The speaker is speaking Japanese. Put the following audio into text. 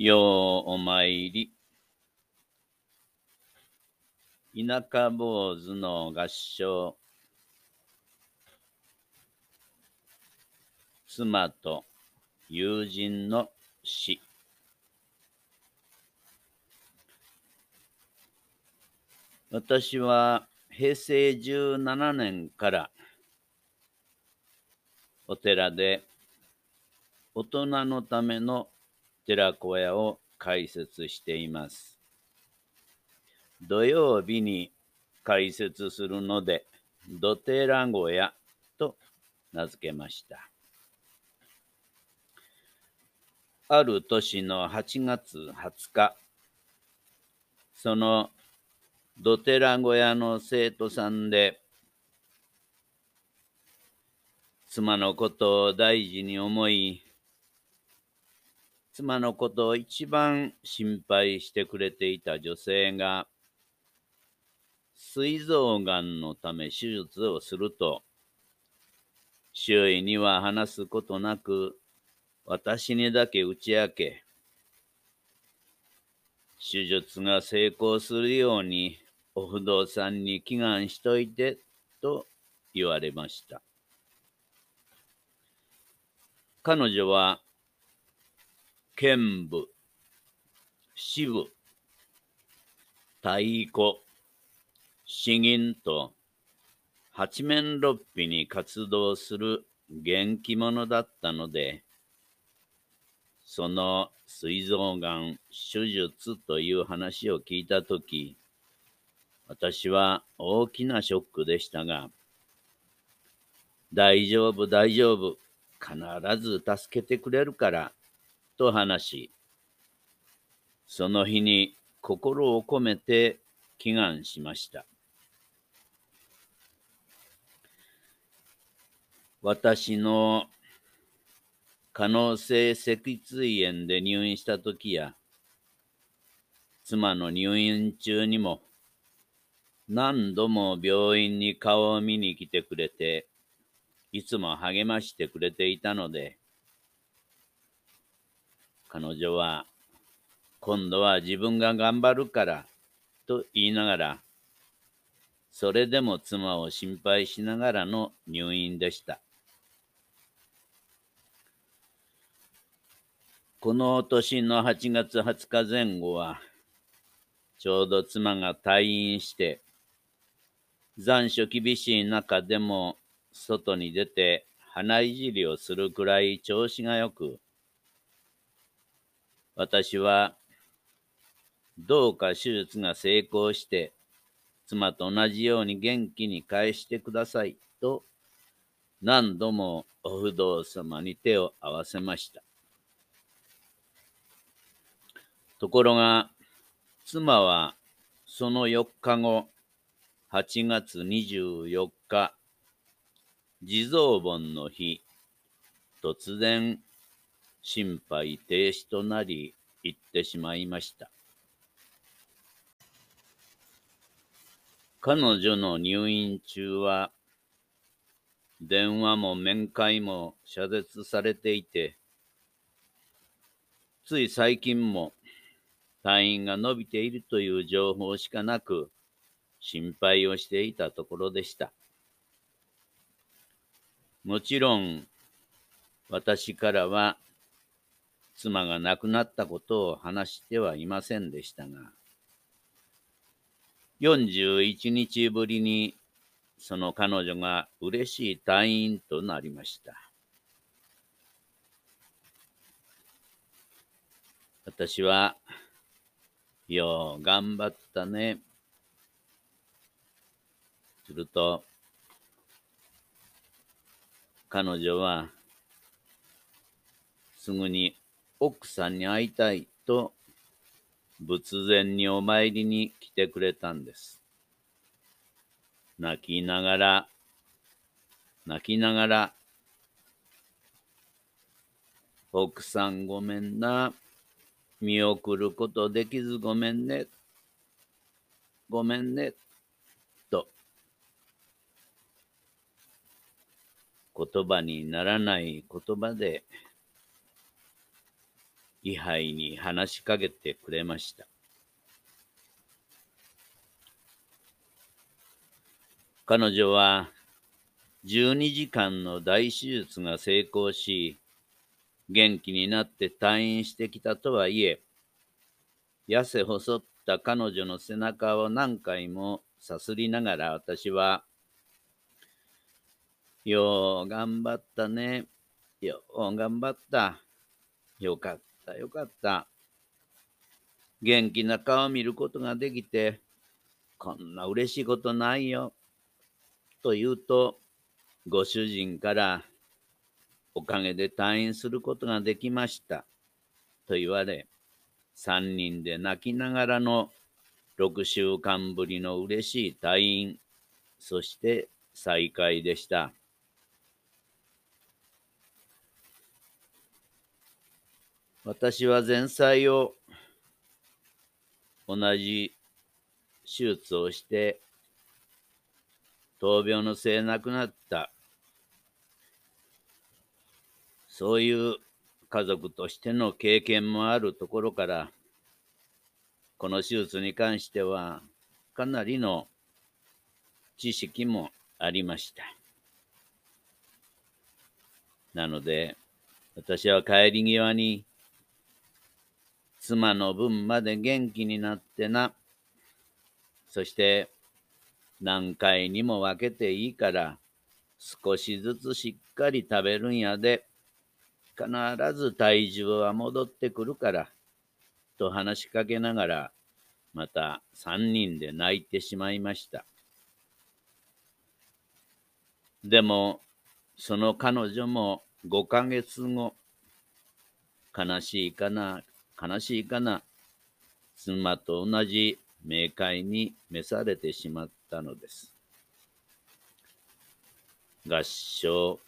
ようお参り。田舎坊主の合唱。妻と友人の死。私は平成17年からお寺で大人のための寺小屋を開設しています。土曜日に開設するので、土寺小屋と名付けました。ある年の8月20日、その土寺小屋の生徒さんで、妻のことを大事に思い、妻のことを一番心配してくれていた女性が、膵臓がんのため手術をすると、周囲には話すことなく、私にだけ打ち明け、手術が成功するように、お不動さんに祈願しといてと言われました。彼女は剣舞、詩舞、太鼓、詩吟と八面六臂に活動する元気者だったので、その膵臓がん手術という話を聞いたとき、私は大きなショックでしたが、大丈夫、大丈夫、必ず助けてくれるから、と話し、その日に心を込めて祈願しました。私の可能性脊椎炎で入院したときや、妻の入院中にも、何度も病院に顔を見に来てくれて、いつも励ましてくれていたので、彼女は、今度は自分が頑張るから、と言いながら、それでも妻を心配しながらの入院でした。この年の8月20日前後は、ちょうど妻が退院して、残暑厳しい中でも外に出て花いじりをするくらい調子がよく、私はどうか手術が成功して妻と同じように元気に返してくださいと何度もお不動様に手を合わせました。ところが妻はその4日後、8月24日、地蔵盆の日、突然心肺停止となり行ってしまいました。彼女の入院中は、電話も面会も謝絶されていて、つい最近も退院が延びているという情報しかなく、心配をしていたところでした。もちろん、私からは、妻が亡くなったことを話してはいませんでしたが、41日ぶりにその彼女が嬉しい退院となりました。私は、よう頑張ったね。すると、彼女は、すぐに奥さんに会いたいと仏前にお参りに来てくれたんです。泣きながら、奥さんごめんな、見送ることできずごめんね、と、言葉にならない言葉で、位牌に話しかけてくれました。彼女は12時間の大手術が成功し、元気になって退院してきたとはいえ、痩せ細った彼女の背中を何回もさすりながら私は、よう頑張ったね。よう頑張った。よかった、よかった。元気な顔を見ることができて、こんな嬉しいことないよ。と言うと、ご主人から、おかげで退院することができました。と言われ、3人で泣きながらの6週間ぶりの嬉しい退院、そして再会でした。私は前妻を同じ手術をして、闘病の末亡くなった、そういう家族としての経験もあるところから、この手術に関してはかなりの知識もありました。なので、私は帰り際に、妻の分まで元気になってな。そして何回にも分けていいから少しずつしっかり食べるんやで。必ず体重は戻ってくるから。と話しかけながらまた3人で泣いてしまいました。でもその彼女も5ヶ月後、悲しいかな、妻と同じ冥界に召されてしまったのです。合唱。